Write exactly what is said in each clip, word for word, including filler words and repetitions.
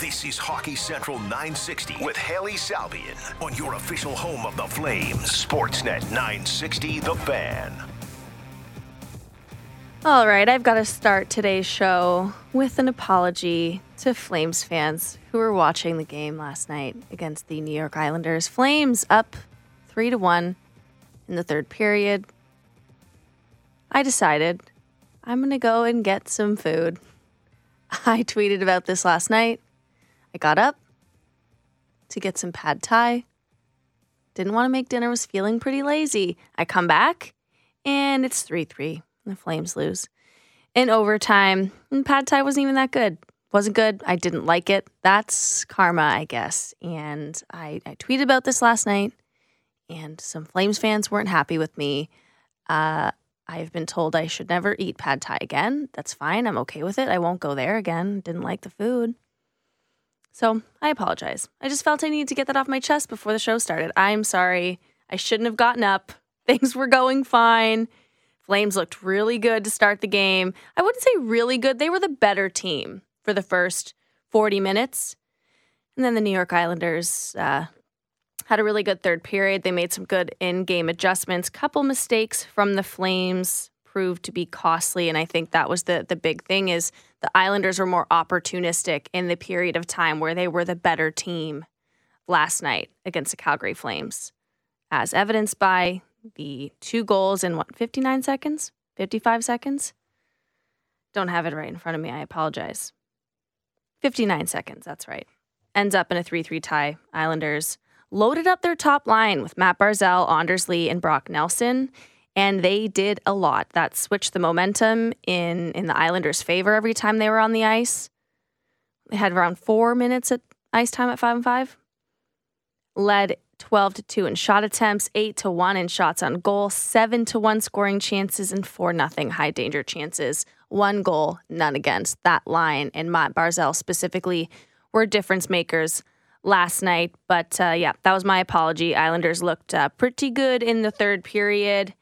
This is Hockey Central nine sixty with Hailey Salvian on your official home of the Flames, Sportsnet nine sixty, The Fan. All right, I've got to start today's show with an apology to Flames fans who were watching the game last night against the New York Islanders. Flames up three to one in the third period. I decided I'm going to go and get some food. I tweeted about this last night. I got up to get some pad thai. Didn't want to make dinner, was feeling pretty lazy. I come back, and it's three three. The Flames lose in overtime, and pad thai wasn't even that good. Wasn't good. I didn't like it. That's karma, I guess. And I, I tweeted about this last night, and some Flames fans weren't happy with me. Uh, I've been told I should never eat pad thai again. That's fine. I'm okay with it. I won't go there again. Didn't like the food. So I apologize. I just felt I needed to get that off my chest before the show started. I'm sorry. I shouldn't have gotten up. Things were going fine. Flames looked really good to start the game. I wouldn't say really good. They were the better team for the first forty minutes. And then the New York Islanders uh, had a really good third period. They made some good in-game adjustments. Couple mistakes from the Flames proved to be costly, and I think that was the, the big thing is the Islanders were more opportunistic in the period of time where they were the better team last night against the Calgary Flames, as evidenced by the two goals in, what, fifty-nine seconds? fifty-five seconds? Don't have it right in front of me. I apologize. fifty-nine seconds, that's right. Ends up in a three three tie. Islanders loaded up their top line with Mat Barzal, Anders Lee, and Brock Nelson, and they did a lot. That switched the momentum in, in the Islanders' favor every time they were on the ice. They had around four minutes at ice time at five and five. Led twelve to two in shot attempts, eight to one in shots on goal, seven to one scoring chances, and four nothing high danger chances. One goal, none against. That line and Mat Barzal specifically were difference makers last night. But uh, yeah, that was my apology. Islanders looked uh, pretty good in the third period.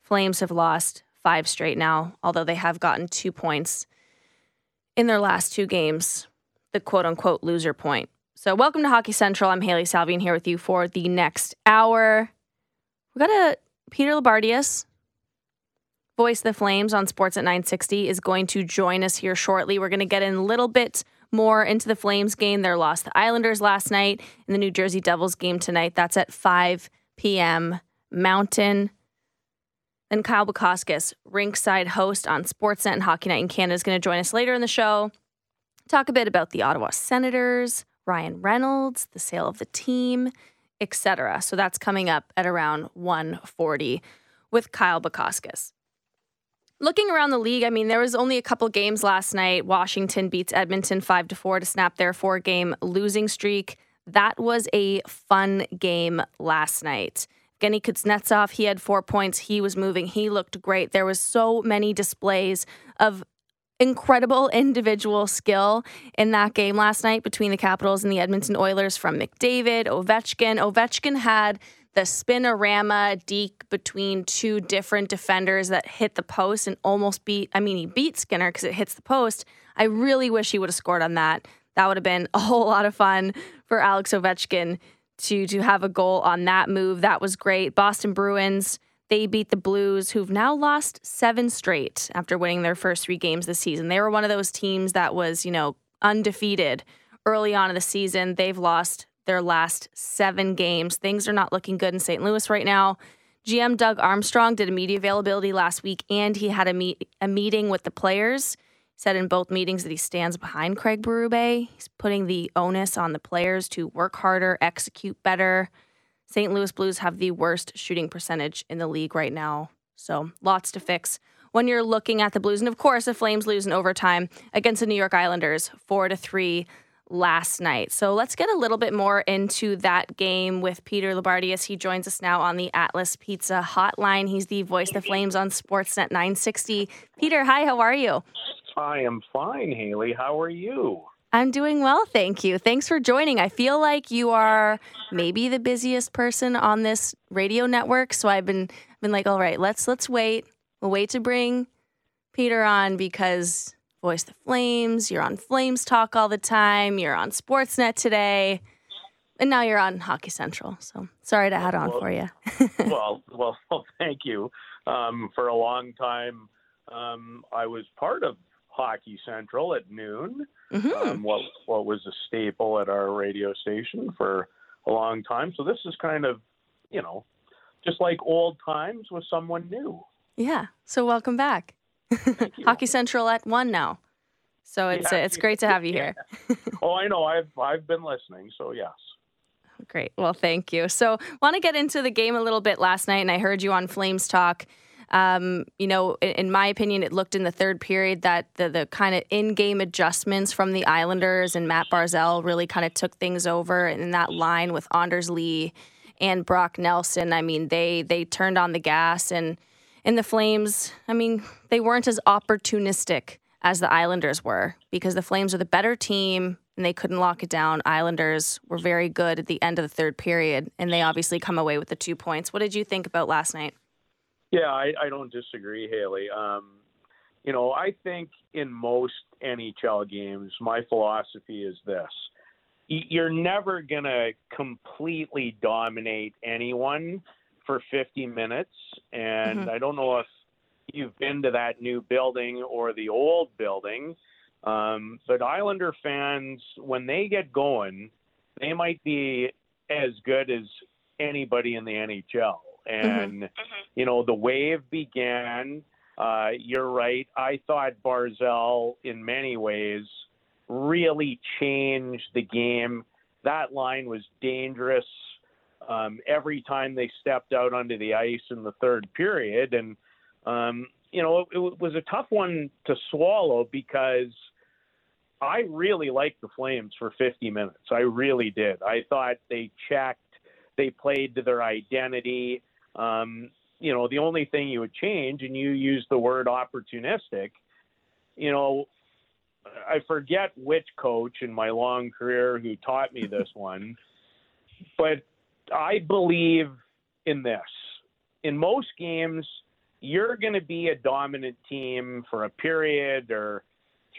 Flames have lost five straight now, although they have gotten two points in their last two games, the quote-unquote loser point. So welcome to Hockey Central. I'm Hailey Salvian here with you for the next hour. We got a Peter Loubardias, voice of the Flames on Sports at nine sixty, is going to join us here shortly. We're going to get in a little bit more into the Flames game. Their loss to the Islanders last night and the New Jersey Devils game tonight. That's at five p.m. Mountain. Then Kyle Bukauskas, rinkside host on Sportsnet and Hockey Night in Canada, is going to join us later in the show. Talk a bit about the Ottawa Senators, Ryan Reynolds, the sale of the team, et cetera. So that's coming up at around one forty with Kyle Bukauskas. Looking around the league, I mean, there was only a couple games last night. Washington beats Edmonton five to four to snap their four-game losing streak. That was a fun game last night. Evgeny Kuznetsov, he had four points. He was moving. He looked great. There was so many displays of incredible individual skill in that game last night between the Capitals and the Edmonton Oilers, from McDavid, Ovechkin. Ovechkin had the spinorama deke between two different defenders that hit the post and almost beat, I mean, he beat Skinner because it hits the post. I really wish he would have scored on that. That would have been a whole lot of fun for Alex Ovechkin to, to have a goal on that move. That was great. Boston Bruins, they beat the Blues, who've now lost seven straight after winning their first three games this season. They were one of those teams that was, you know, undefeated early on in the season. They've lost their last seven games. Things are not looking good in Saint Louis right now. G M Doug Armstrong did a media availability last week, and he had a meet a meeting with the players. He said in both meetings that he stands behind Craig Berube. He's putting the onus on the players to work harder, execute better. Saint Louis Blues have the worst shooting percentage in the league right now. So lots to fix when you're looking at the Blues. And of course, the Flames lose in overtime against the New York Islanders four to three last night. So let's get a little bit more into that game with Peter Loubardias. He joins us now on the Atlas Pizza hotline. He's the voice of the Flames on Sportsnet nine sixty. Peter, hi, how are you? I am fine, Haley. How are you? I'm doing well, thank you. Thanks for joining. I feel like you are maybe the busiest person on this radio network, so I've been been like, all right, let's let's wait. We'll wait to bring Peter on because voice the Flames. You're on Flames Talk all the time. You're on Sportsnet today. And now you're on Hockey Central. So sorry to add on well, for you. well, well, well, thank you. Um, for a long time, um, I was part of Hockey Central at noon, mm-hmm. um, what, what was a staple at our radio station for a long time. So this is kind of, you know, just like old times with someone new. Yeah. So welcome back. Hockey Central at one now. So it's yeah. uh, it's great to have you here. Oh, I know. I've I've been listening. So yes. Great. Well, thank you. So want to get into the game a little bit last night, and I heard you on Flames Talk. Um, you know, in, in my opinion, it looked in the third period that the, the kind of in-game adjustments from the Islanders and Mat Barzal really kind of took things over. And in that line with Anders Lee and Brock Nelson, I mean, they they turned on the gas, and and the Flames, I mean, they weren't as opportunistic as the Islanders were, because the Flames are the better team and they couldn't lock it down. Islanders were very good at the end of the third period, and they obviously come away with the two points. What did you think about last night? Yeah, I, I don't disagree, Hailey. Um, you know, I think in most N H L games, my philosophy is this. You're never going to completely dominate anyone for fifty minutes, and mm-hmm. I don't know if you've been to that new building or the old building. Um, but Islander fans, when they get going, they might be as good as anybody in the N H L. And, mm-hmm. you know, the wave began. Uh, you're right. I thought Barzal, in many ways, really changed the game. That line was dangerous um, every time they stepped out onto the ice in the third period. And, Um, you know, it, it was a tough one to swallow, because I really liked the Flames for fifty minutes. I really did. I thought they checked, they played to their identity. Um, you know, the only thing you would change, and you used the word opportunistic, you know, I forget which coach in my long career who taught me this one, but I believe in this. In most games, you're going to be a dominant team for a period or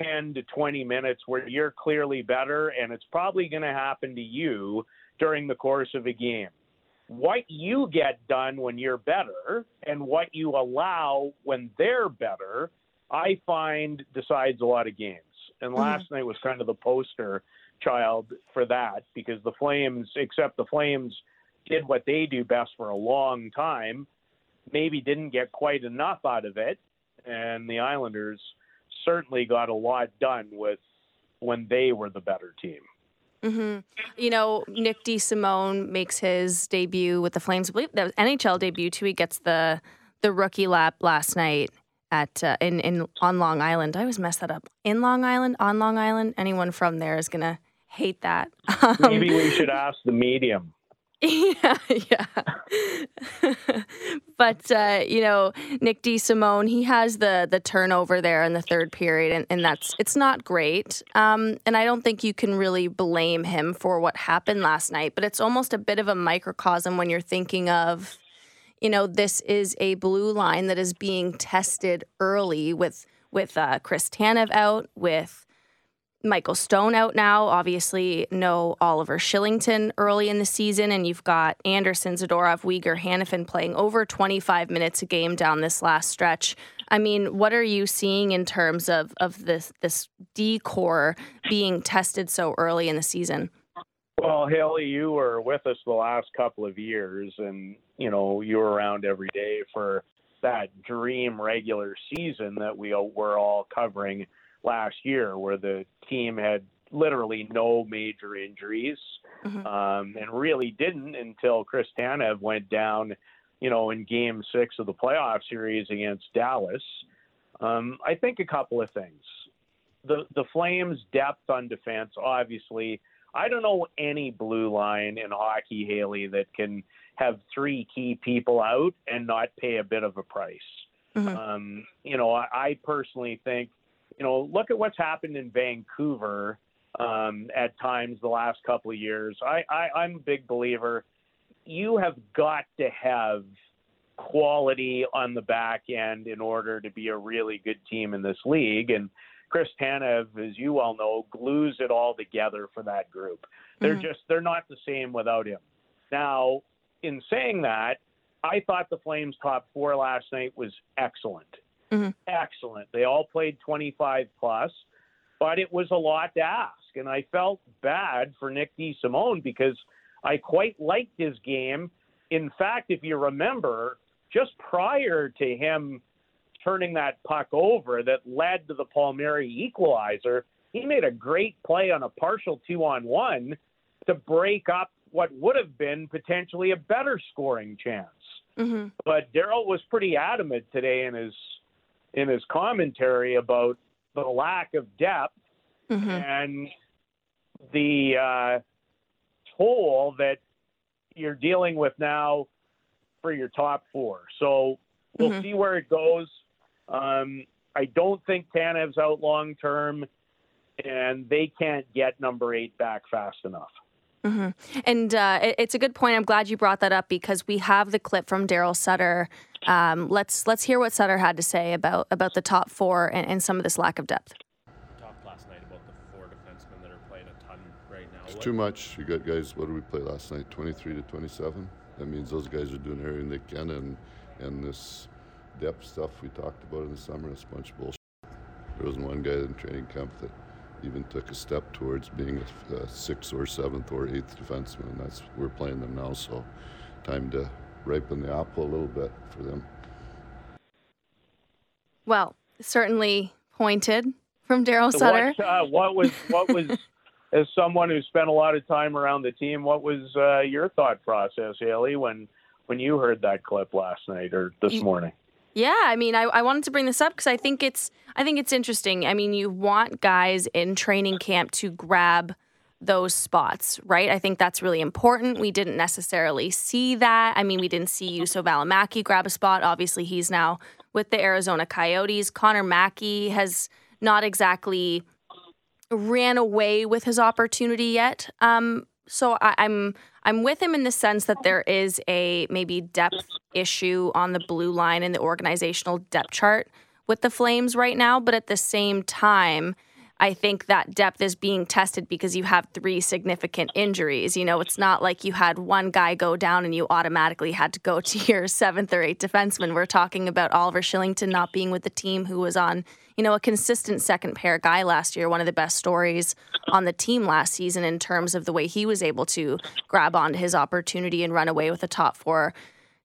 ten to twenty minutes where you're clearly better, and it's probably going to happen to you during the course of a game. What you get done when you're better and what you allow when they're better, I find decides a lot of games. And mm-hmm. last night was kind of the poster child for that, because the Flames, except the Flames did what they do best for a long time, maybe didn't get quite enough out of it, and the Islanders certainly got a lot done with when they were the better team. Mm-hmm. You know, Nick DeSimone makes his debut with the Flames. I believe that was N H L debut too. He gets the the rookie lap last night at uh, in in on Long Island. I always mess that up. In Long Island, on Long Island. Anyone from there is gonna hate that. Um, maybe we should ask the medium. Yeah, yeah. But, uh, you know, Nick DeSimone, he has the the turnover there in the third period, and, and that's it's not great. Um, and I don't think you can really blame him for what happened last night, but it's almost a bit of a microcosm when you're thinking of, you know, this is a blue line that is being tested early with, with uh, Chris Tanev out, with Michael Stone out now, obviously no Oliver Shillington early in the season, and you've got Anderson, Zadorov, Weegar, Hanifin playing over twenty-five minutes a game down this last stretch. I mean, what are you seeing in terms of, of this this D-core being tested so early in the season? Well, Haley, you were with us the last couple of years, and, you know, you were around every day for that dream regular season that we were all covering last year, where the team had literally no major injuries, mm-hmm. um, and really didn't until Chris Tanev went down, you know, in game six of the playoff series against Dallas. Um, I think a couple of things. The, the Flames' depth on defense, obviously. I don't know any blue line in hockey, Haley, that can have three key people out and not pay a bit of a price. Mm-hmm. Um, you know, I, I personally think, you know, look at what's happened in Vancouver um, at times the last couple of years. I, I, I'm a big believer. You have got to have quality on the back end in order to be a really good team in this league. And Chris Tanev, as you all know, glues it all together for that group. They're mm-hmm. just, they're not the same without him. Now, in saying that, I thought the Flames top four last night was excellent. Mm-hmm. Excellent. They all played twenty-five plus, but it was a lot to ask. And I felt bad for Nick DeSimone because I quite liked his game. In fact, if you remember, just prior to him turning that puck over that led to the Palmieri equalizer, he made a great play on a partial two-on-one to break up what would have been potentially a better scoring chance. Mm-hmm. But Daryl was pretty adamant today in his in his commentary about the lack of depth mm-hmm. and the uh, toll that you're dealing with now for your top four. So we'll mm-hmm. see where it goes. Um, I don't think Tanev's out long term, and they can't get number eight back fast enough. Mm-hmm. And uh, it, it's a good point. I'm glad you brought that up because we have the clip from Daryl Sutter. Um, let's let's hear what Sutter had to say about, about the top four and, and some of this lack of depth. Talked last night about the four defensemen that are playing a ton right now. It's what? Too much. You got guys. What did we play last night? twenty-three to twenty-seven. That means those guys are doing everything they can, and and this depth stuff we talked about in the summer is a bunch of bullshit. There wasn't one guy in training camp that even took a step towards being a, a sixth or seventh or eighth defenseman, and that's we're playing them now, so time to ripen the apple a little bit for them. Well, certainly pointed from Daryl so Sutter. What, uh, what was, what was as someone who spent a lot of time around the team, what was uh, your thought process, Haley, when, when you heard that clip last night or this you- morning? Yeah, I mean, I, I wanted to bring this up because I think it's I think it's interesting. I mean, you want guys in training camp to grab those spots, right? I think that's really important. We didn't necessarily see that. I mean, we didn't see Juuso Välimäki grab a spot. Obviously, he's now with the Arizona Coyotes. Connor Mackey has not exactly ran away with his opportunity yet. Um, so I, I'm I'm with him in the sense that there is a maybe depth issue on the blue line in the organizational depth chart with the Flames right now. But at the same time, I think that depth is being tested because you have three significant injuries. You know, it's not like you had one guy go down and you automatically had to go to your seventh or eighth defenseman. We're talking about Oliver Shillington not being with the team, who was on, you know, a consistent second pair guy last year, one of the best stories on the team last season in terms of the way he was able to grab onto his opportunity and run away with a top four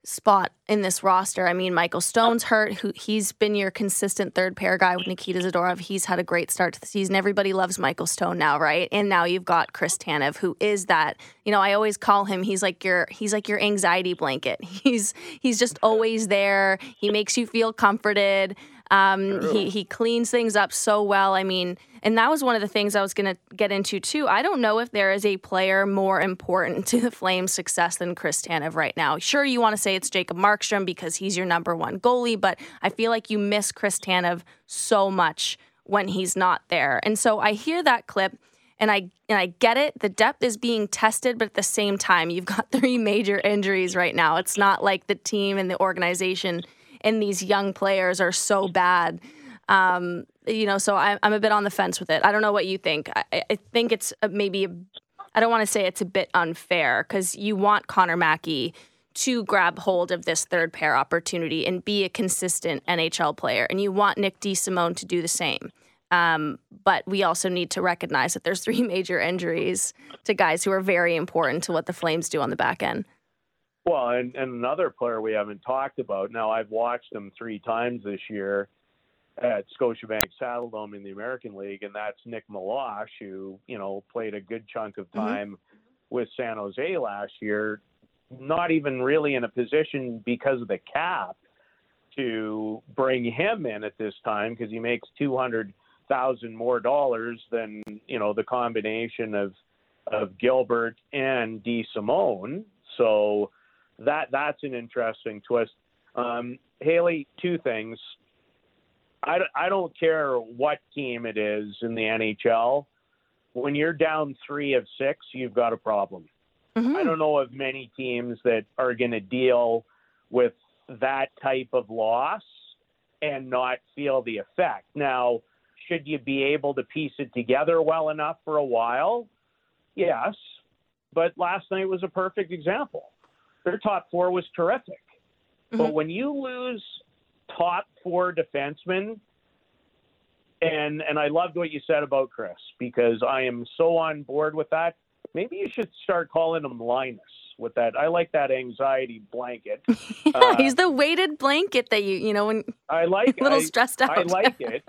spot in this roster. I mean, Michael Stone's hurt. Who he's been your consistent third pair guy with Nikita Zadorov. He's had a great start to the season. Everybody loves Michael Stone now, right? And now you've got Chris Tanev, who is that, you know, I always call him, he's like your he's like your anxiety blanket. He's he's just always there. He makes you feel comforted. Um, he, he cleans things up so well. I mean, and that was one of the things I was going to get into too. I don't know if there is a player more important to the Flames' success than Chris Tanev right now. Sure, you want to say it's Jacob Markstrom because he's your number one goalie, but I feel like you miss Chris Tanev so much when he's not there. And so I hear that clip and I and I get it. The depth is being tested, but at the same time, you've got three major injuries right now. It's not like the team and the organization and these young players are so bad, um, you know, so I, I'm a bit on the fence with it. I don't know what you think. I, I think it's maybe, a, I don't want to say it's a bit unfair because you want Connor Mackey to grab hold of this third pair opportunity and be a consistent N H L player, and you want Nick DeSimone to do the same. Um, but we also need to recognize that there's three major injuries to guys who are very important to what the Flames do on the back end. Well, and, and another player we haven't talked about. Now, I've watched him three times this year at Scotiabank Saddledome in the American League, and that's Nick Milosh, who, you know, played a good chunk of time mm-hmm. with San Jose last year, not even really in a position because of the cap to bring him in at this time because he makes two hundred thousand dollars more dollars than, you know, the combination of, of Gilbert and DeSimone. So That that's an interesting twist. Um, Haley, two things. I, I don't care what team it is in the N H L. When you're down three of six, you've got a problem. Mm-hmm. I don't know of many teams that are going to deal with that type of loss and not feel the effect. Now, should you be able to piece it together well enough for a while? Yes. But last night was a perfect example. Their top four was terrific. Mm-hmm. But when you lose top four defensemen, and and I loved what you said about Chris, because I am so on board with that. Maybe you should start calling him Linus with that. I like that anxiety blanket. Yeah, uh, he's the weighted blanket that you, you know, when I like a little I, stressed out. I like it.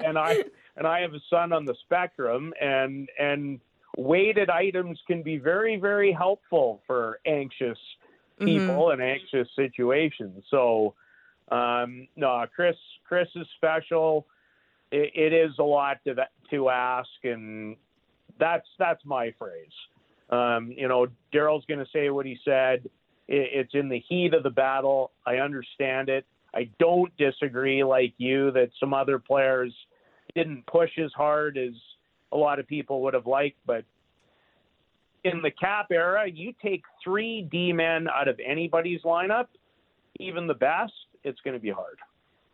And I and I have a son on the spectrum, and and weighted items can be very, very helpful for anxious people mm-hmm. and anxious situations. So, um, no, Chris Chris is special. It, it is a lot to that, to ask, and that's that's my phrase. Um, you know, Daryl's going to say what he said. It, it's in the heat of the battle. I understand it. I don't disagree like you that some other players didn't push as hard as a lot of people would have liked, but in the cap era, you take three D-men out of anybody's lineup, even the best, it's going to be hard.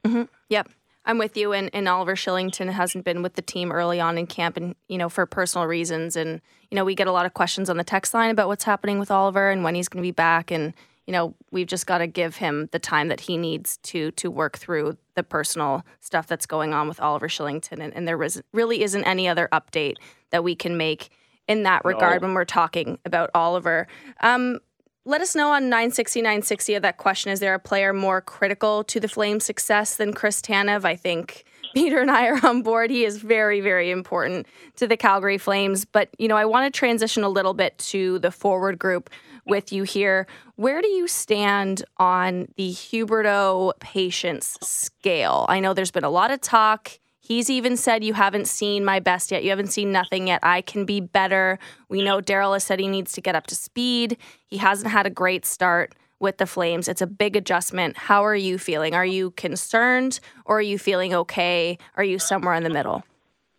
Mm-hmm. Yep. I'm with you, and, and Oliver Shillington hasn't been with the team early on in camp, and you know, for personal reasons, and you know, we get a lot of questions on the text line about what's happening with Oliver and when he's going to be back, and you know, we've just got to give him the time that he needs to to work through the personal stuff that's going on with Oliver Shillington, and, and there was, really isn't any other update that we can make in that regard no. when we're talking about Oliver. Um, Let us know on nine sixty, nine sixty of that question. Is there a player more critical to the Flames' success than Chris Tanev? I think Peter and I are on board. He is very, very important to the Calgary Flames. But, you know, I want to transition a little bit to the forward group with you here. Where do you stand on the Huberdeau patience scale? I know there's been a lot of talk. He's even said, you haven't seen my best yet. You haven't seen nothing yet. I can be better. We know Daryl has said he needs to get up to speed. He hasn't had a great start with the Flames. It's a big adjustment. How are you feeling? Are you concerned, or are you feeling okay? Are you somewhere in the middle?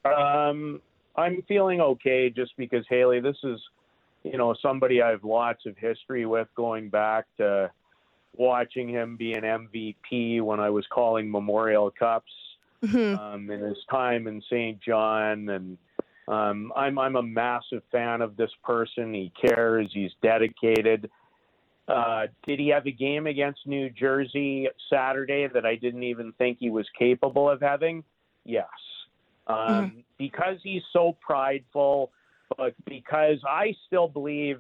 Um, I'm feeling okay just because, Hailey, this is, you know, somebody I have lots of history with, going back to watching him be an M V P when I was calling Memorial Cups. Mm-hmm. Um, and his time in Saint John, and um, I'm I'm a massive fan of this person. He cares. He's dedicated. Uh, did he have a game against New Jersey Saturday that I didn't even think he was capable of having? Yes, um, mm-hmm. because he's so prideful, but because I still believe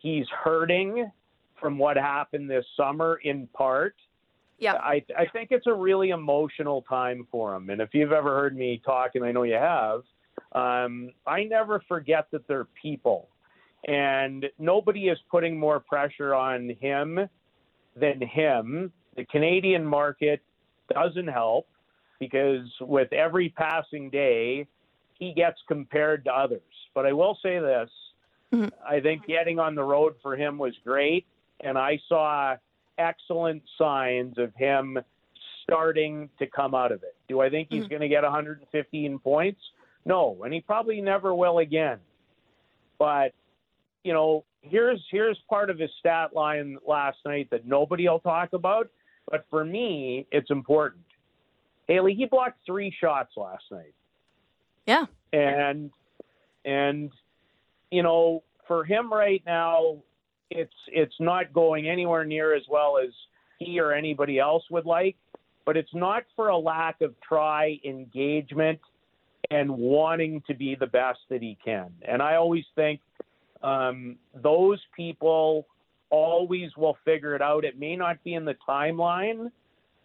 he's hurting from what happened this summer in part. Yeah, I, I think it's a really emotional time for him. And if you've ever heard me talk, and I know you have, um, I never forget that they're people. And nobody is putting more pressure on him than him. The Canadian market doesn't help, because with every passing day, he gets compared to others. But I will say this. Mm-hmm. I think getting on the road for him was great. And I saw excellent signs of him starting to come out of it. Do I think he's mm-hmm. going to get one hundred fifteen points? No, and he probably never will again. But, you know, here's here's part of his stat line last night that nobody will talk about, but for me, it's important. Haley, he blocked three shots last night. Yeah. And, and you know, for him right now, It's it's not going anywhere near as well as he or anybody else would like, but it's not for a lack of try, engagement, and wanting to be the best that he can. And I always think um, those people always will figure it out. It may not be in the timeline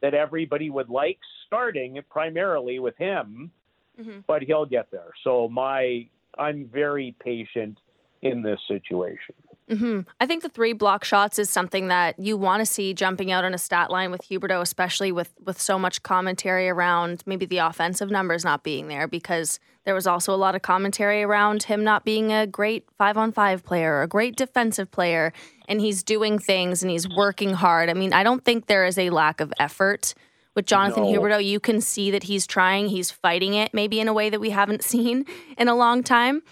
that everybody would like, starting primarily with him, mm-hmm. but he'll get there. So my I'm very patient in this situation. Mm-hmm. I think the three block shots is something that you want to see jumping out on a stat line with Huberdeau, especially with, with so much commentary around maybe the offensive numbers not being there, because there was also a lot of commentary around him not being a great five-on-five player or a great defensive player, and he's doing things and he's working hard. I mean, I don't think there is a lack of effort with Jonathan no. Huberdeau. You can see that he's trying, he's fighting it, maybe in a way that we haven't seen in a long time.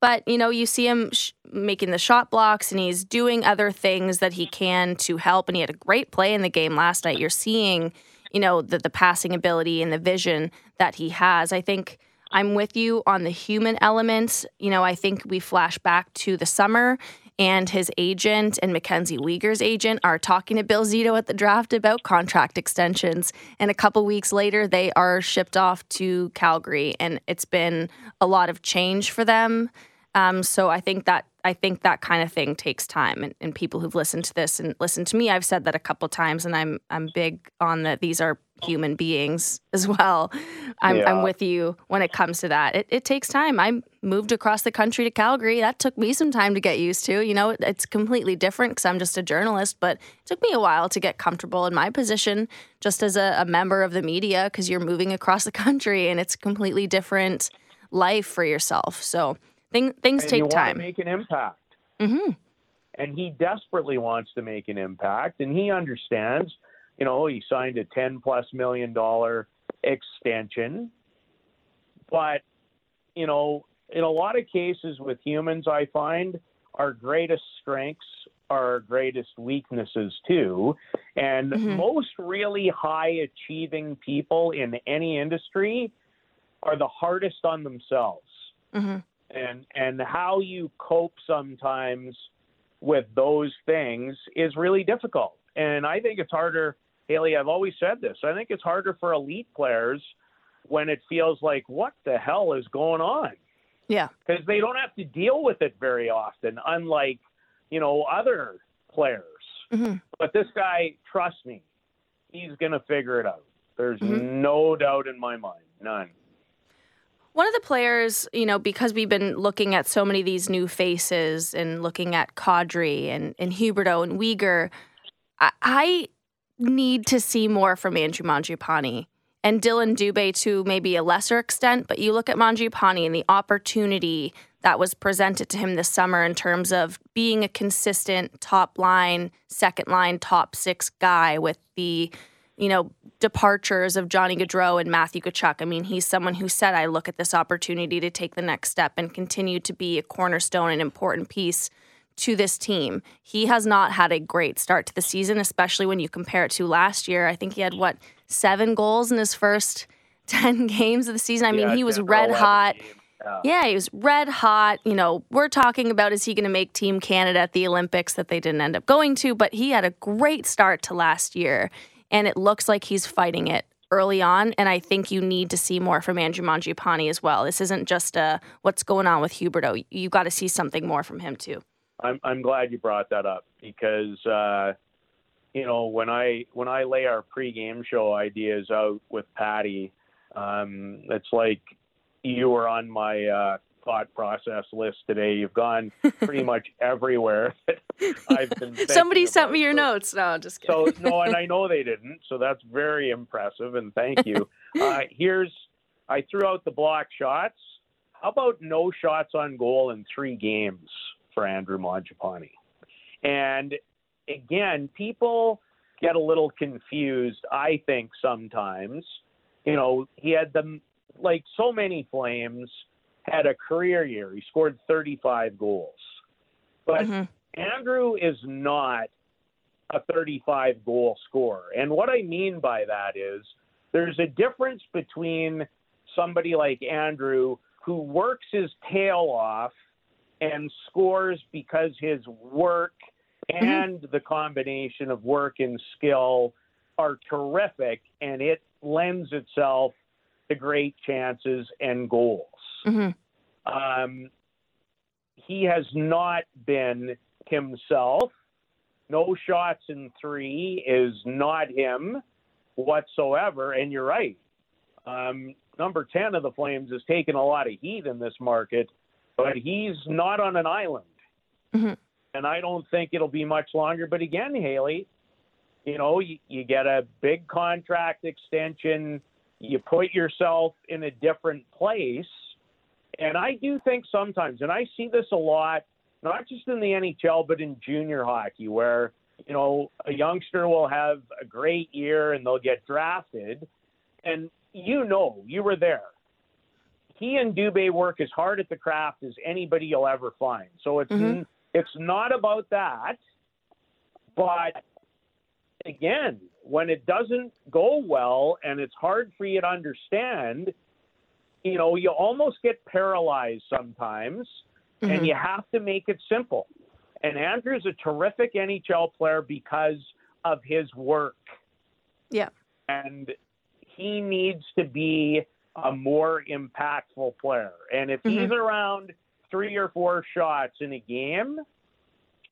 But, you know, you see him sh- making the shot blocks, and he's doing other things that he can to help. And he had a great play in the game last night. You're seeing, you know, the, the passing ability and the vision that he has. I think I'm with you on the human element. You know, I think we flash back to the summer, and his agent and Mackenzie Weegar's agent are talking to Bill Zito at the draft about contract extensions. And a couple weeks later, they are shipped off to Calgary, and it's been a lot of change for them. Um, so I think that I think that kind of thing takes time. And, and people who've listened to this and listened to me, I've said that a couple times, and I'm I'm big on that. These are human beings as well. I'm, yeah. I'm with you when it comes to that. It, it takes time. I moved across the country to Calgary. That took me some time to get used to. You know, it, it's completely different because I'm just a journalist, but it took me a while to get comfortable in my position just as a, a member of the media, because you're moving across the country and it's a completely different life for yourself. So thing, things and take you want time. To make an impact. Mm-hmm. And he desperately wants to make an impact, and he understands. You know, he signed a ten plus million dollar extension. But, you know, in a lot of cases with humans, I find our greatest strengths are our greatest weaknesses too. And mm-hmm. most really high achieving people in any industry are the hardest on themselves. Mm-hmm. And, and how you cope sometimes with those things is really difficult. And I think it's harder. Hailey, I've always said this. I think it's harder for elite players when it feels like, what the hell is going on? Yeah. Because they don't have to deal with it very often, unlike, you know, other players. Mm-hmm. But this guy, trust me, he's going to figure it out. There's mm-hmm. no doubt in my mind. None. One of the players, you know, because we've been looking at so many of these new faces and looking at Kadri and, and Huberdeau and Weegar, I, I need to see more from Andrew Mangiapane and Dylan Dubé to maybe a lesser extent, but you look at Mangiapane and the opportunity that was presented to him this summer in terms of being a consistent top line, second line, top six guy with the, you know, departures of Johnny Gaudreau and Matthew Tkachuk. I mean, he's someone who said, I look at this opportunity to take the next step and continue to be a cornerstone and important piece to this team. He has not had a great start to the season, especially when you compare it to last year. I think he had, what, seven goals in his first ten games of the season. I mean, yeah, he was red hot. Yeah. yeah, he was red hot. You know, we're talking about, is he going to make Team Canada at the Olympics, that they didn't end up going to? But he had a great start to last year, and it looks like he's fighting it early on, and I think you need to see more from Andrew Mangiapane as well. This isn't just a, what's going on with Huberdeau. You got to see something more from him, too. I'm I'm glad you brought that up, because, uh, you know, when I when I lay our pregame show ideas out with Patty, um, it's like you were on my uh, thought process list today. You've gone pretty much everywhere. I've been Somebody sent about. me your so, notes. No, just kidding. So, no, and I know they didn't. So that's very impressive, and thank you. Uh, here's, I threw out the block shots. How about no shots on goal in three games? For Andrew Mangiapane. And again, people get a little confused, I think, sometimes. You know, he had them, like so many Flames, had a career year. He scored thirty-five goals. But mm-hmm. Andrew is not a thirty-five goal scorer. And what I mean by that is there's a difference between somebody like Andrew, who works his tail off and scores because his work and mm-hmm. the combination of work and skill are terrific, and it lends itself to great chances and goals. Mm-hmm. Um, he has not been himself. No shots in three is not him whatsoever, and you're right. Um, number ten of the Flames has taken a lot of heat in this market, but he's not on an island. Mm-hmm. And I don't think it'll be much longer. But again, Hailey, you know, you, you get a big contract extension, you put yourself in a different place. And I do think sometimes, and I see this a lot, not just in the N H L, but in junior hockey, where, you know, a youngster will have a great year and they'll get drafted. And you know, you were there. He and Dubé work as hard at the craft as anybody you'll ever find. So it's mm-hmm. it's not about that. But, again, when it doesn't go well and it's hard for you to understand, you know, you almost get paralyzed sometimes, mm-hmm. and you have to make it simple. And Andrew's a terrific N H L player because of his work. Yeah. And he needs to be a more impactful player. And if mm-hmm. he's around three or four shots in a game,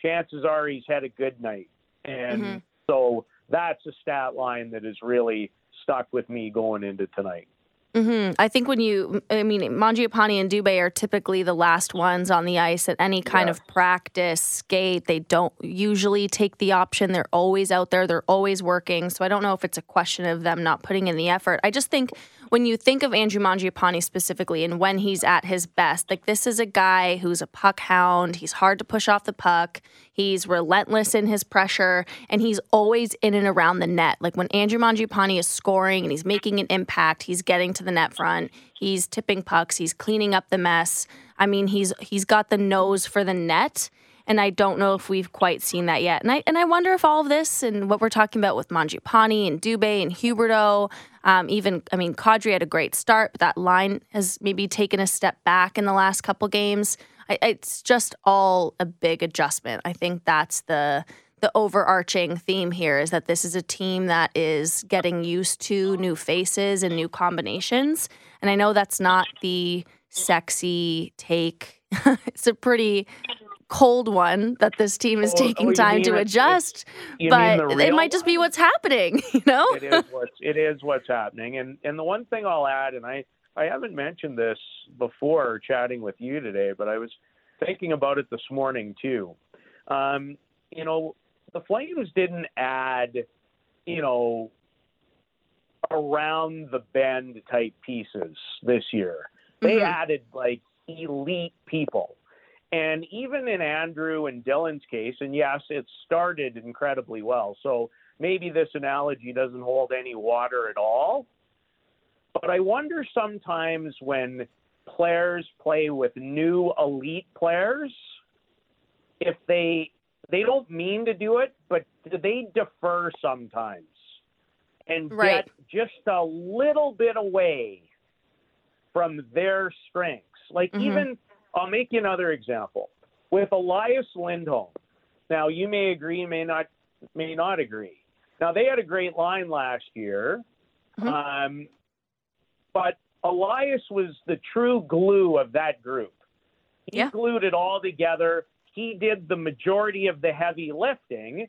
chances are he's had a good night. And mm-hmm. so that's a stat line that has really stuck with me going into tonight. Mm-hmm. I think when you, I mean, Mangiapane and Dubé are typically the last ones on the ice at any kind yeah. of practice, skate. They don't usually take the option. They're always out there. They're always working. So I don't know if it's a question of them not putting in the effort. I just think when you think of Andrew Mangiapane specifically and when he's at his best, like this is a guy who's a puck hound. He's hard to push off the puck. He's relentless in his pressure, and he's always in and around the net. Like when Andrew Mangiapane is scoring and he's making an impact, he's getting to the net front. He's tipping pucks. He's cleaning up the mess. I mean, he's he's got the nose for the net, and I don't know if we've quite seen that yet. And I and I wonder if all of this and what we're talking about with Mangiapane and Dubé and Huberdeau, um, even, I mean, Kadri had a great start, but that line has maybe taken a step back in the last couple games. I, it's just all a big adjustment. I think that's the the overarching theme here is that this is a team that is getting used to new faces and new combinations. And I know that's not the sexy take. It's a pretty cold one that this team is oh, taking oh, time to adjust, but it might just be what's happening, you know? It is what's, it is what's happening. And, and the one thing I'll add, and I, I haven't mentioned this before chatting with you today, but I was thinking about it this morning too. Um, you know, the Flames didn't add, you know, around the bend type pieces this year. They mm-hmm. added like elite people. And even in Andrew and Dylan's case, and yes, it started incredibly well. So maybe this analogy doesn't hold any water at all. But I wonder sometimes when players play with new elite players, if they they don't mean to do it, but they defer sometimes and right. get just a little bit away from their strengths. Like mm-hmm. even, I'll make you another example. With Elias Lindholm, now you may agree, you may not, may not agree. Now they had a great line last year, mm-hmm. um, but Elias was the true glue of that group. He yeah. glued it all together. He did the majority of the heavy lifting.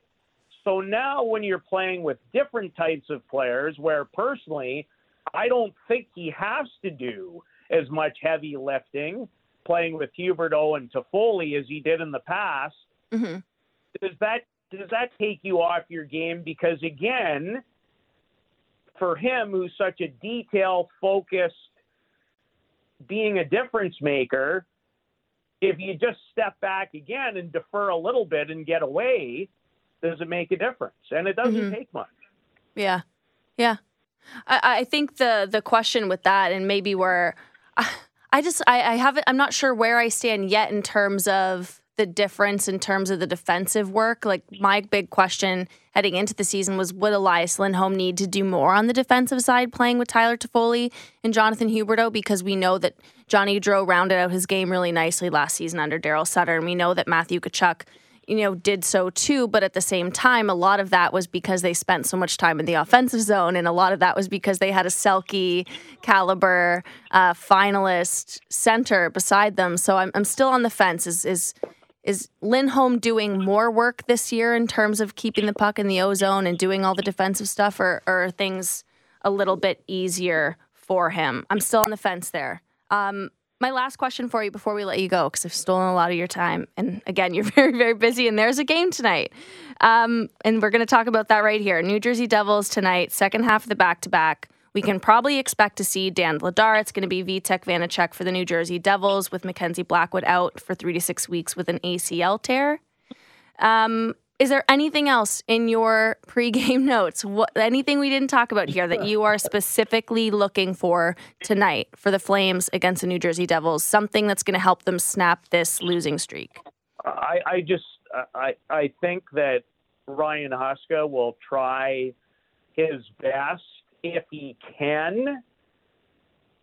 So now when you're playing with different types of players, where personally, I don't think he has to do as much heavy lifting playing with Huberdeau and Toffoli as he did in the past, mm-hmm. does that does that take you off your game? Because, again, for him, who's such a detail-focused, being a difference maker, if you just step back again and defer a little bit and get away, does it make a difference? And it doesn't mm-hmm. take much. Yeah. Yeah. I, I think the, the question with that, and maybe where I, I just, I, I haven't, I'm not sure where I stand yet in terms of the difference in terms of the defensive work. Like my big question heading into the season was, would Elias Lindholm need to do more on the defensive side playing with Tyler Toffoli and Jonathan Huberdeau? Because we know that Johnny Gaudreau rounded out his game really nicely last season under Daryl Sutter. And we know that Matthew Tkachuk, you know, did so too. But at the same time, a lot of that was because they spent so much time in the offensive zone. And a lot of that was because they had a Selke caliber uh, finalist center beside them. So I'm, I'm still on the fence. Is, is, Is Lindholm doing more work this year in terms of keeping the puck in the O-zone and doing all the defensive stuff, or, or are things a little bit easier for him? I'm still on the fence there. Um, my last question for you before we let you go, because I've stolen a lot of your time. And again, you're very, very busy, and there's a game tonight. Um, and we're going to talk about that right here. New Jersey Devils tonight, second half of the back-to-back. We can probably expect to see Dan Vladar. It's going to be Vitek Vanacek for the New Jersey Devils with Mackenzie Blackwood out for three to six weeks with an A C L tear. Um, is there anything else in your pregame notes, what, anything we didn't talk about here that you are specifically looking for tonight for the Flames against the New Jersey Devils, something that's going to help them snap this losing streak? I, I just I, I think that Ryan Huska will try his best, if he can,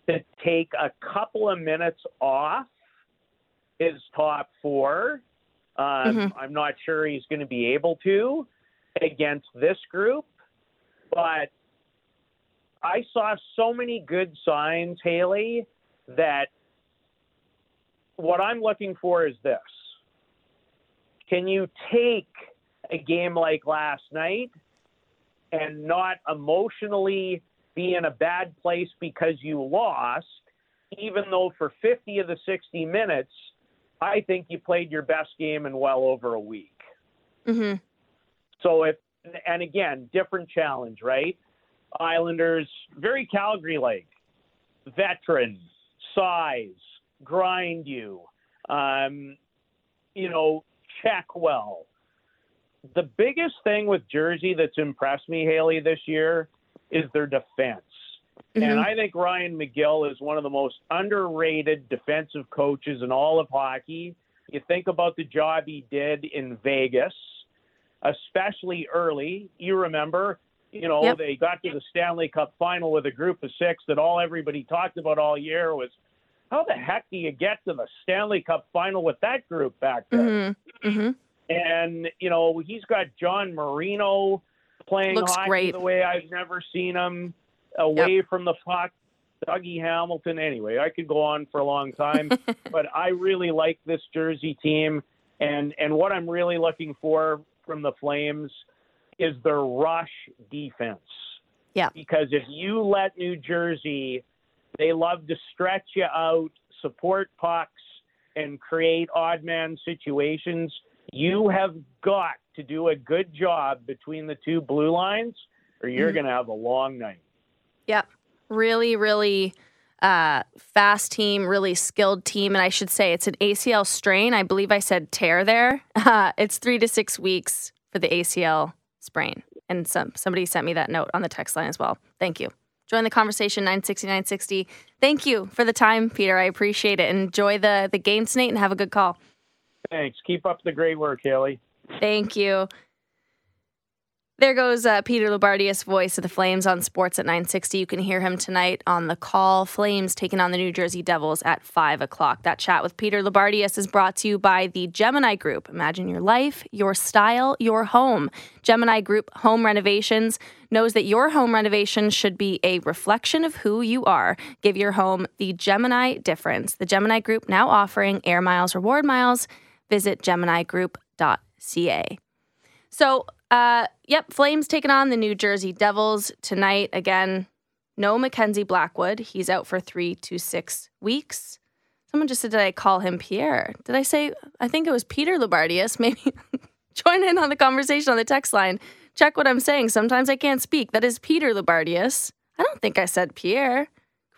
to take a couple of minutes off his top four. Um, mm-hmm. I'm not sure he's going to be able to against this group, but I saw so many good signs, Hailey, that what I'm looking for is this. Can you take a game like last night and not emotionally be in a bad place because you lost, even though for fifty of the sixty minutes, I think you played your best game in well over a week. Mm-hmm. So if, and again, different challenge, right? Islanders, very Calgary-like, veteran, size, grind you, um, you know, check well. The biggest thing with Jersey that's impressed me, Hailey, this year is their defense. Mm-hmm. And I think Ryan McGill is one of the most underrated defensive coaches in all of hockey. You think about the job he did in Vegas, especially early. You remember, you know, yep. they got to the Stanley Cup final with a group of six that all everybody talked about all year was, how the heck do you get to the Stanley Cup final with that group back then? Mm-hmm. Mm-hmm. And, you know, he's got John Marino playing Looks hockey great. the way I've never seen him, away yep. from the puck, Dougie Hamilton. Anyway, I could go on for a long time, but I really like this Jersey team. And, and what I'm really looking for from the Flames is their rush defense. Yeah. Because if you let New Jersey, they love to stretch you out, support pucks, and create odd man situations. You have got to do a good job between the two blue lines, or you're mm-hmm. going to have a long night. Yep. Really, really uh, fast team, really skilled team. And I should say it's an A C L strain. I believe I said tear there. Uh, it's three to six weeks for the A C L sprain. And some somebody sent me that note on the text line as well. Thank you. Join the conversation, nine sixty, nine sixty. Thank you for the time, Peter. I appreciate it. Enjoy the, the game tonight and have a good call. Thanks. Keep up the great work, Hailey. Thank you. There goes uh, Peter Loubardias, voice of the Flames on Sports at nine sixty. You can hear him tonight on The Call. Flames taking on the New Jersey Devils at five o'clock. That chat with Peter Loubardias is brought to you by the Gemini Group. Imagine your life, your style, your home. Gemini Group Home Renovations knows that your home renovation should be a reflection of who you are. Give your home the Gemini difference. The Gemini Group now offering Air Miles Reward Miles. Visit gemini group dot c a. So, uh, yep, Flames taking on the New Jersey Devils tonight. Again, no Mackenzie Blackwood. He's out for three to six weeks. Someone just said, did I call him Pierre? Did I say, I think it was Peter Loubardias. Maybe join in on the conversation on the text line. Check what I'm saying. Sometimes I can't speak. That is Peter Loubardias. I don't think I said Pierre. Can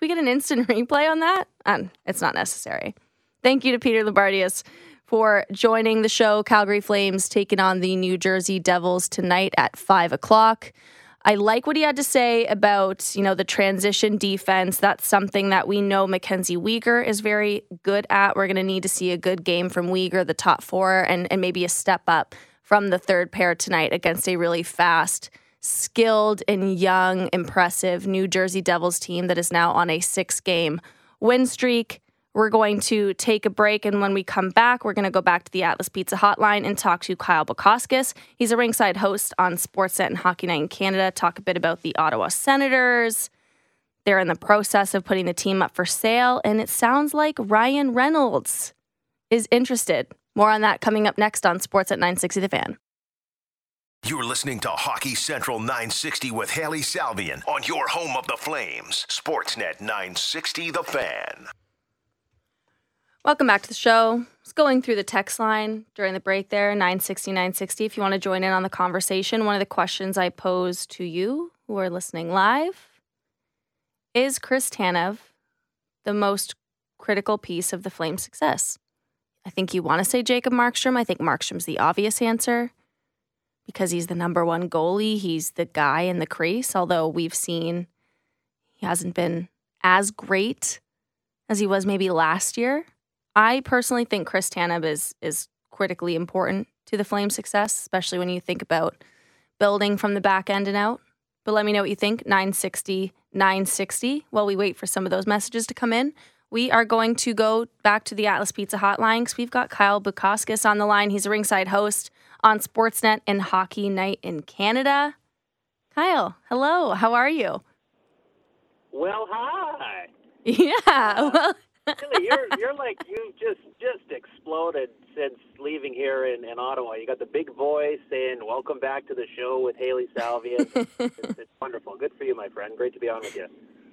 we get an instant replay on that? Um, it's not necessary. Thank you to Peter Loubardias for joining the show. Calgary Flames taking on the New Jersey Devils tonight at five o'clock. I like what he had to say about, you know, the transition defense. That's something that we know Mackenzie Weegar is very good at. We're going to need to see a good game from Weegar, the top four, and, and maybe a step up from the third pair tonight against a really fast, skilled, and young, impressive New Jersey Devils team that is now on a six-game win streak. We're going to take a break, and when we come back, we're going to go back to the Atlas Pizza Hotline and talk to Kyle Bukauskas. He's a ringside host on Sportsnet and Hockey Night in Canada. Talk a bit about the Ottawa Senators. They're in the process of putting the team up for sale, and it sounds like Ryan Reynolds is interested. More on that coming up next on Sportsnet nine sixty The Fan. You're listening to Hockey Central nine sixty with Hailey Salvian on your home of the Flames, Sportsnet nine sixty The Fan. Welcome back to the show. Just going through the text line during the break there, nine sixty, nine sixty. If you want to join in on the conversation, one of the questions I pose to you who are listening live is Chris Tanev the most critical piece of the Flames' success? I think you want to say Jacob Markstrom. I think Markstrom's the obvious answer because he's the number one goalie. He's the guy in the crease, although we've seen he hasn't been as great as he was maybe last year. I personally think Chris Tanev is is critically important to the Flames' success, especially when you think about building from the back end and out. But let me know what you think. nine sixty, nine sixty While we wait for some of those messages to come in, we are going to go back to the Atlas Pizza hotline because we've got Kyle Bukauskas on the line. He's a ringside host on Sportsnet and Hockey Night in Canada. Kyle, hello. How are you? Well, hi. Yeah. Well, you're you're like you just just exploded since leaving here in, in Ottawa. You got the big voice and welcome back to the show with Hailey Salvian. It's, it's wonderful. Good for you, my friend. Great to be on with you.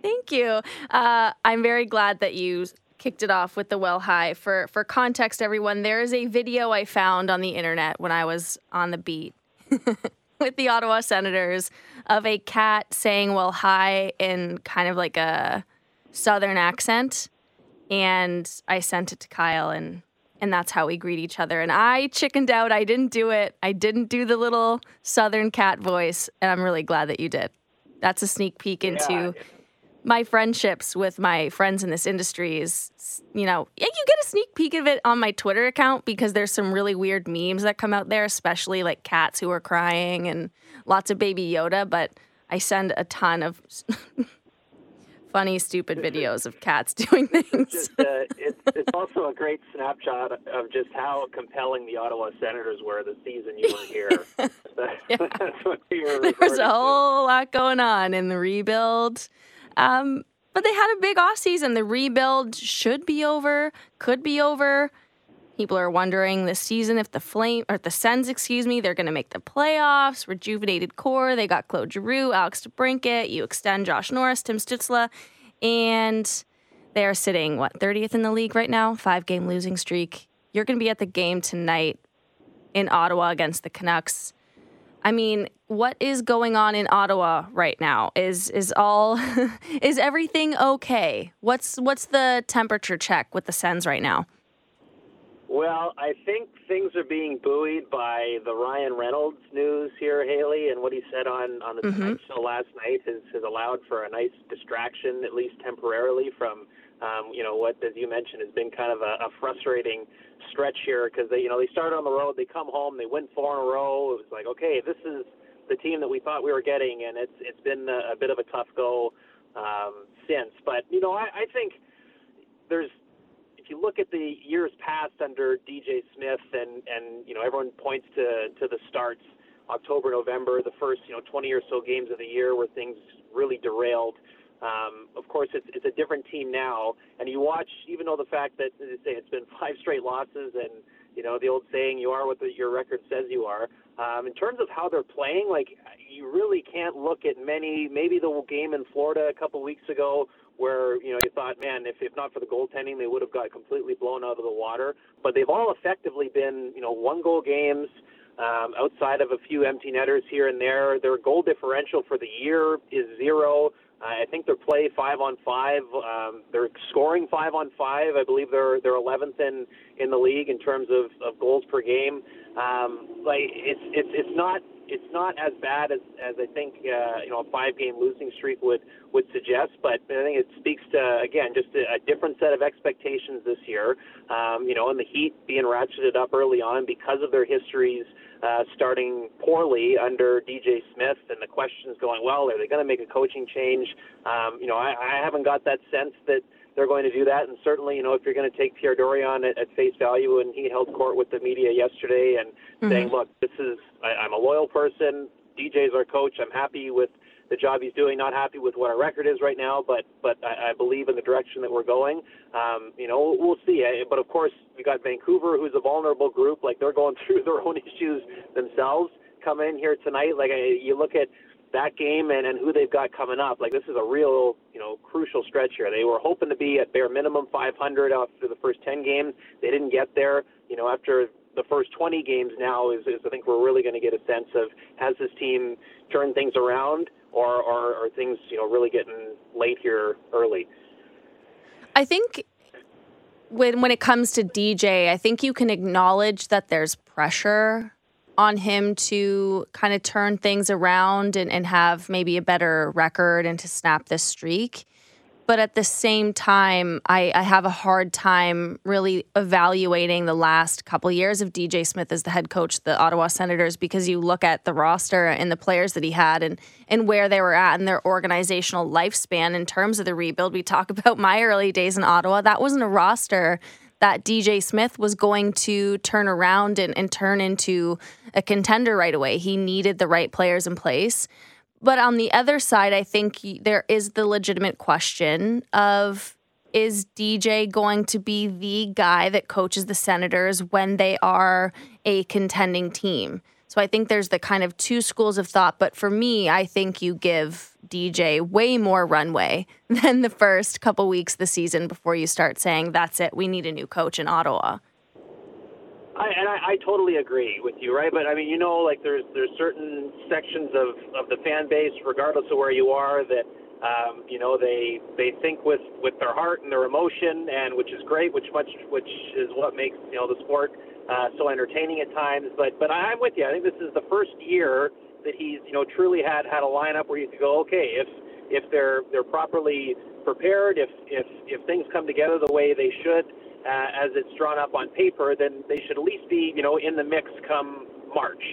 Thank you. Uh, I'm very glad that you kicked it off with the well high. For for context, everyone, there is a video I found on the internet when I was on the beat with the Ottawa Senators of a cat saying well hi in kind of like a southern accent. And I sent it to Kyle, and, and that's how we greet each other. And I chickened out. I didn't do it. I didn't do the little southern cat voice, and I'm really glad that you did. That's a sneak peek into yeah, yeah. my friendships with my friends in this industry. Is, you know, you get a sneak peek of it on my Twitter account because there's some really weird memes that come out there, especially like cats who are crying and lots of Baby Yoda. But I send a ton of... funny, stupid videos of cats doing things. It's, just, uh, it's, it's also a great snapshot of just how compelling the Ottawa Senators were the season you were here. Yeah. That's what we were there was a whole to. lot going on in the rebuild. Um, but they had a big offseason. The rebuild should be over, could be over. People are wondering this season if the Flame or the Sens, excuse me, they're going to make the playoffs. Rejuvenated core. They got Claude Giroux, Alex DeBrincat. You extend Josh Norris, Tim Stützle, and they are sitting what thirtieth in the league right now, five game losing streak. You're going to be at the game tonight in Ottawa against the Canucks. I mean, what is going on in Ottawa right now? Is is all is everything okay? What's what's the temperature check with the Sens right now? Well, I think things are being buoyed by the Ryan Reynolds news here, Haley, and what he said on, on the mm-hmm. Tonight Show last night has, has allowed for a nice distraction, at least temporarily, from um, you know what, as you mentioned, has been kind of a, a frustrating stretch here because they you know they started on the road, they come home, they win four in a row. It was like, okay, this is the team that we thought we were getting, and it's it's been a, a bit of a tough go um, since. But you know, I, I think there's. If you look at the years past under D J Smith, and, and you know everyone points to, to the starts, October, November, the first you know twenty or so games of the year where things really derailed. Um, of course, it's it's a different team now, and you watch even though the fact that as I say it's been five straight losses, and you know the old saying you are what the, your record says you are. Um, in terms of how they're playing, like you really can't look at many. Maybe the game in Florida a couple weeks ago, where you know you thought, man, if, if not for the goaltending, they would have got completely blown out of the water. But they've all effectively been, you know, one-goal games um, outside of a few empty netters here and there. Their goal differential for the year is zero. Uh, I think they're play five on five. Um, they're scoring five on five. I believe they're they're eleventh in, in the league in terms of, of goals per game. Um, like it's it's it's not. It's not as bad as, as I think uh, you know a five-game losing streak would, would suggest, but I think it speaks to again just a, a different set of expectations this year. Um, you know, and the Heat being ratcheted up early on because of their histories uh, starting poorly under D J Smith, and the questions going, well, are they going to make a coaching change? Um, you know, I, I haven't got that sense that they're going to do that, and certainly, you know, if you're going to take Pierre Dorion at, at face value, and he held court with the media yesterday and mm-hmm. saying, look, this is, I, I'm a loyal person, D J's our coach, I'm happy with the job he's doing, not happy with what our record is right now, but but I, I believe in the direction that we're going. Um, you know, we'll see. But, of course, we got Vancouver, who's a vulnerable group, like they're going through their own issues themselves, come in here tonight. Like, I, you look at that game and, and who they've got coming up, like this is a real, you know, crucial stretch here. They were hoping to be at bare minimum five hundred after the first ten games. They didn't get there. You know, after the first twenty games now is, is I think we're really going to get a sense of has this team turned things around or are things, you know, really getting late here early? I think when when it comes to D J, I think you can acknowledge that there's pressure on him to kind of turn things around and, and have maybe a better record and to snap this streak. But at the same time, I, I have a hard time really evaluating the last couple years of D J Smith as the head coach of the Ottawa Senators, because you look at the roster and the players that he had and, and where they were at in their organizational lifespan in terms of the rebuild. We talk about my early days in Ottawa. That wasn't a roster that D J Smith was going to turn around and, and turn into a contender right away. He needed the right players in place. But on the other side, I think there is the legitimate question of, is D J going to be the guy that coaches the Senators when they are a contending team? So I think there's the kind of two schools of thought. But for me, I think you give D J way more runway than the first couple weeks of the season before you start saying, that's it, we need a new coach in Ottawa. I, and I, I totally agree with you, right? But I mean, you know, like there's there's certain sections of, of the fan base, regardless of where you are, that um, you know they they think with, with their heart and their emotion, and which is great, which much which is what makes you know the sport uh, so entertaining at times. But but I'm with you. I think this is the first year that he's you know truly had, had a lineup where you could go, okay, if if they're they're properly prepared, if if if things come together the way they should. Uh, as it's drawn up on paper, then they should at least be, you know, in the mix come March.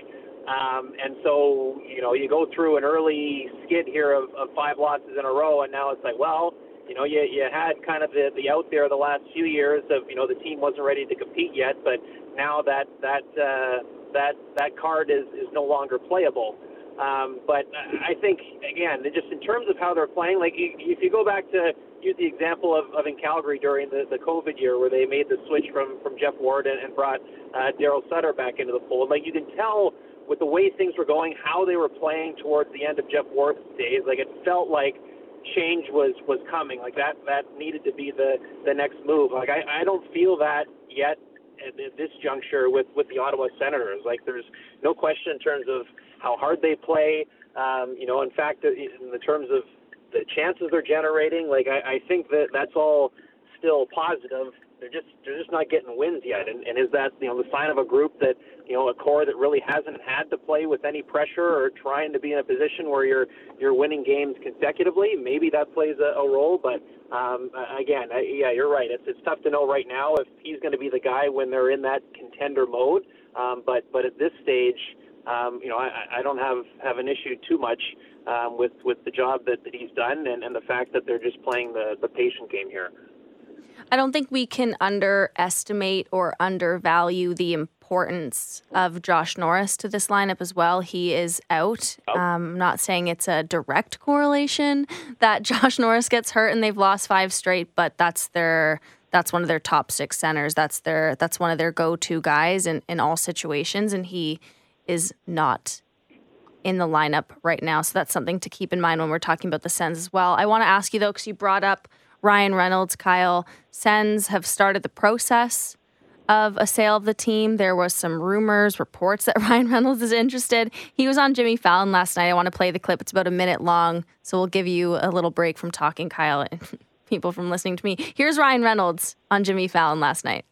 Um, and so, you know, you go through an early skid here of, of five losses in a row, and now it's like, well, you know, you, you had kind of the, the out there the last few years of, you know, the team wasn't ready to compete yet, but now that that uh, that that card is, is no longer playable. Um, but I think, again, just in terms of how they're playing, like if you go back to use the example of, of in Calgary during the, the COVID year where they made the switch from, from Jeff Ward and, and brought uh, Daryl Sutter back into the fold, like you can tell with the way things were going, how they were playing towards the end of Jeff Ward's days, like it felt like change was, was coming, like that, that needed to be the, the next move. Like I, I don't feel that yet at this juncture with, with the Ottawa Senators. Like there's no question in terms of how hard they play, um, you know, in fact, in the terms of the chances they're generating, like I, I think that that's all still positive. They're just they're just not getting wins yet, and, and is that you know the sign of a group that you know a core that really hasn't had to play with any pressure or trying to be in a position where you're you're winning games consecutively? Maybe that plays a, a role, but um, again, I, yeah, you're right. It's it's tough to know right now if he's going to be the guy when they're in that contender mode. Um, but but at this stage. Um, you know, I, I don't have, have an issue too much um, with, with the job that, that he's done and, and the fact that they're just playing the, the patient game here. I don't think we can underestimate or undervalue the importance of Josh Norris to this lineup as well. He is out. Oh. Um, not saying it's a direct correlation that Josh Norris gets hurt and they've lost five straight, but that's their... That's one of their top six centers. That's their that's one of their go-to guys in, in all situations, and he is not in the lineup right now. So that's something to keep in mind when we're talking about the Sens as well. I want to ask you, though, because you brought up Ryan Reynolds, Kyle. Sens have started the process of a sale of the team. There was some rumors, reports that Ryan Reynolds is interested. He was on Jimmy Fallon last night. I want to play the clip. It's about a minute long, so we'll give you a little break from talking, Kyle, and people from listening to me. Here's Ryan Reynolds on Jimmy Fallon last night.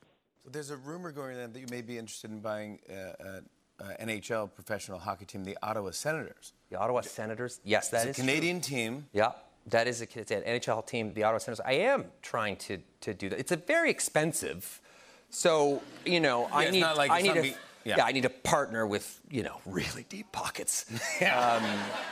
So there's a rumor going on that you may be interested in buying uh, uh... Uh, N H L professional hockey team, the Ottawa Senators. The Ottawa Senators? Yes, that it's is a Canadian true. team. Yeah, that is a, it's an N H L team, the Ottawa Senators. I am trying to, to do that. It's a very expensive, so, you know, yeah, I need like I need a, be, yeah. yeah, I need a partner with, you know, really deep pockets. um,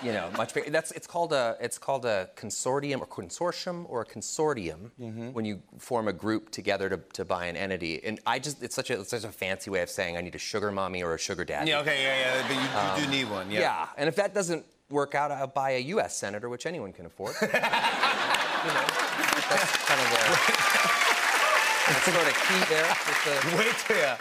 you know, much bigger. That's it's called a it's called a consortium or consortium or a consortium mm-hmm. when you form a group together to, to buy an entity. And I just it's such a it's such a fancy way of saying I need a sugar mommy or a sugar daddy. Yeah, okay, yeah, yeah. But you, you um, do need one. Yeah. Yeah, and if that doesn't work out, I'll buy a U S senator, which anyone can afford. you know, that's kind of a, that's sort of key there. With the, Wait till. Yeah.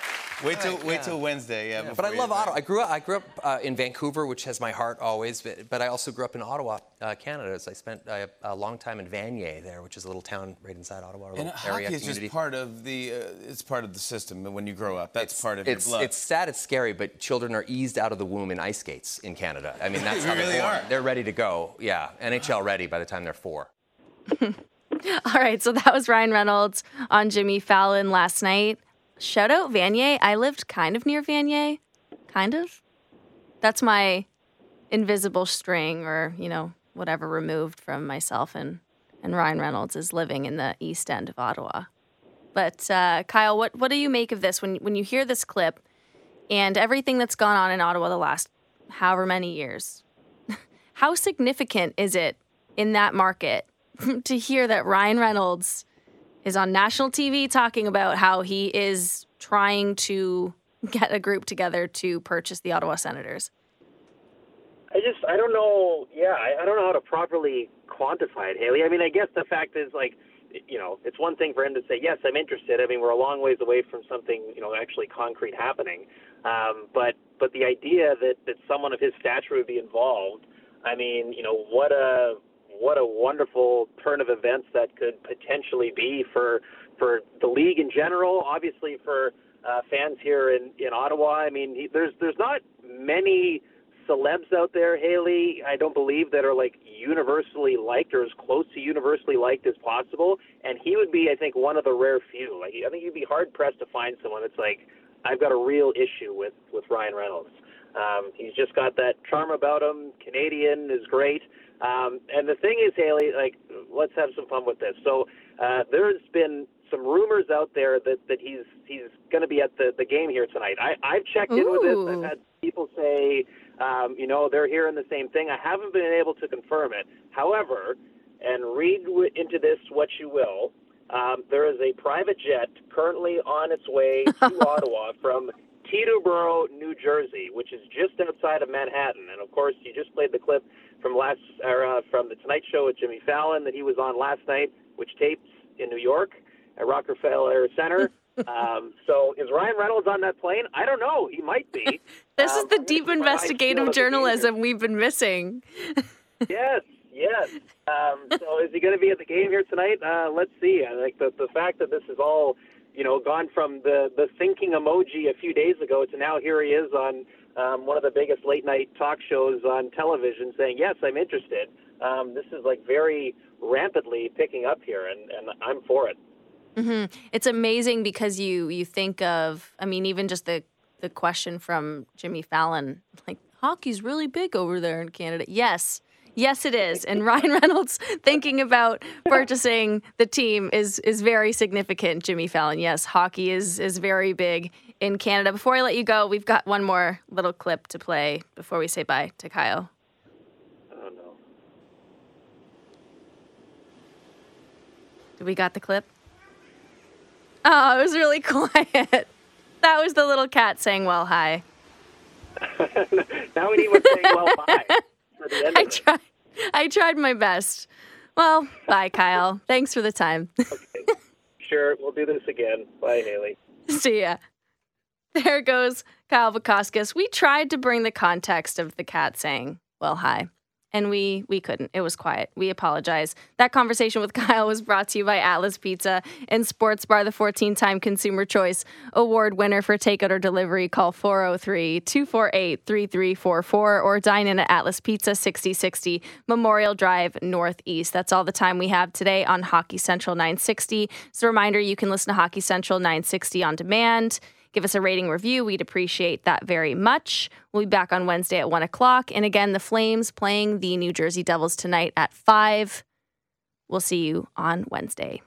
Wait till right, wait yeah. till Wednesday, yeah. yeah but I love Ottawa. I grew up I grew up uh, in Vancouver, which has my heart always. But, but I also grew up in Ottawa, uh, Canada. So I spent uh, a long time in Vanier there, which is a little town right inside Ottawa. And hockey is community. just part of the uh, it's part of the system. When you grow up, that's it's, part of it's, your blood. It's sad, it's scary, but children are eased out of the womb in ice skates in Canada. I mean, that's how really they are. They're ready to go. Yeah, N H L ready by the time they're four. All right, so that was Ryan Reynolds on Jimmy Fallon last night. Shout out Vanier. I lived kind of near Vanier. Kind of. That's my invisible string or, you know, whatever removed from myself and, and Ryan Reynolds is living in the East End of Ottawa. But uh, Kyle, what, what do you make of this when when you hear this clip and everything that's gone on in Ottawa the last however many years? How significant is it in that market to hear that Ryan Reynolds is on national T V talking about how he is trying to get a group together to purchase the Ottawa Senators? I just, I don't know, yeah, I, I don't know how to properly quantify it, Hailey. I mean, I guess the fact is, like, you know, it's one thing for him to say, yes, I'm interested. I mean, we're a long ways away from something, you know, actually concrete happening. Um, but but the idea that, that someone of his stature would be involved, I mean, you know, what a... what a wonderful turn of events that could potentially be for for the league in general, obviously for uh, fans here in, in Ottawa. I mean, he, there's there's not many celebs out there, Hailey, I don't believe, that are like universally liked or as close to universally liked as possible. And he would be, I think, one of the rare few. Like, I think you'd be hard-pressed to find someone that's like, I've got a real issue with, with Ryan Reynolds. Um, he's just got that charm about him. Canadian is great. Um, and the thing is, Hailey, like, let's have some fun with this. So uh, there's been some rumors out there that, that he's he's going to be at the, the game here tonight. I, I've checked Ooh. in with this. I've had people say, um, you know, they're hearing the same thing. I haven't been able to confirm it. However, and read w- into this what you will, um, there is a private jet currently on its way to Ottawa from Teterboro, New Jersey, which is just outside of Manhattan. And, of course, you just played the clip from last or, uh, from the Tonight Show with Jimmy Fallon that he was on last night, which tapes in New York at Rockefeller Center. um, so is Ryan Reynolds on that plane? I don't know. He might be. This um, is the deep investigative journalism we've been missing. Yes, yes. Um, so is he going to be at the game here tonight? Uh, let's see. I like the, the fact that this is all – you know, gone from the, the thinking emoji a few days ago to now here he is on um, one of the biggest late-night talk shows on television saying, yes, I'm interested. Um, this is, like, very rampantly picking up here, and, and I'm for it. Mm-hmm. It's amazing because you, you think of, I mean, even just the, the question from Jimmy Fallon, like, hockey's really big over there in Canada. Yes. Yes, it is. And Ryan Reynolds thinking about purchasing the team is is very significant, Jimmy Fallon. Yes, hockey is, is very big in Canada. Before I let you go, we've got one more little clip to play before we say bye to Kyle. Oh, no. We got the clip? Oh, it was really quiet. That was the little cat saying, well, hi. Now we need one saying, well, hi. I tried. I tried my best. Well, bye, Kyle. Thanks for the time. Okay. Sure, we'll do this again. Bye, Hailey. See ya. There goes Kyle Bukauskas. We tried to bring the context of the cat saying, "Well, hi," and we we couldn't. It was quiet. We apologize. That conversation with Kyle was brought to you by Atlas Pizza and Sports Bar, the fourteen-time Consumer Choice Award winner for takeout or delivery. Call four oh three, two four eight, three three four four or dine in at Atlas Pizza, sixty sixty Memorial Drive Northeast. That's all the time we have today on Hockey Central nine sixty. As a reminder, you can listen to Hockey Central nine sixty on demand. Give us a rating review. We'd appreciate that very much. We'll be back on Wednesday at one o'clock. And again, the Flames playing the New Jersey Devils tonight at five. We'll see you on Wednesday.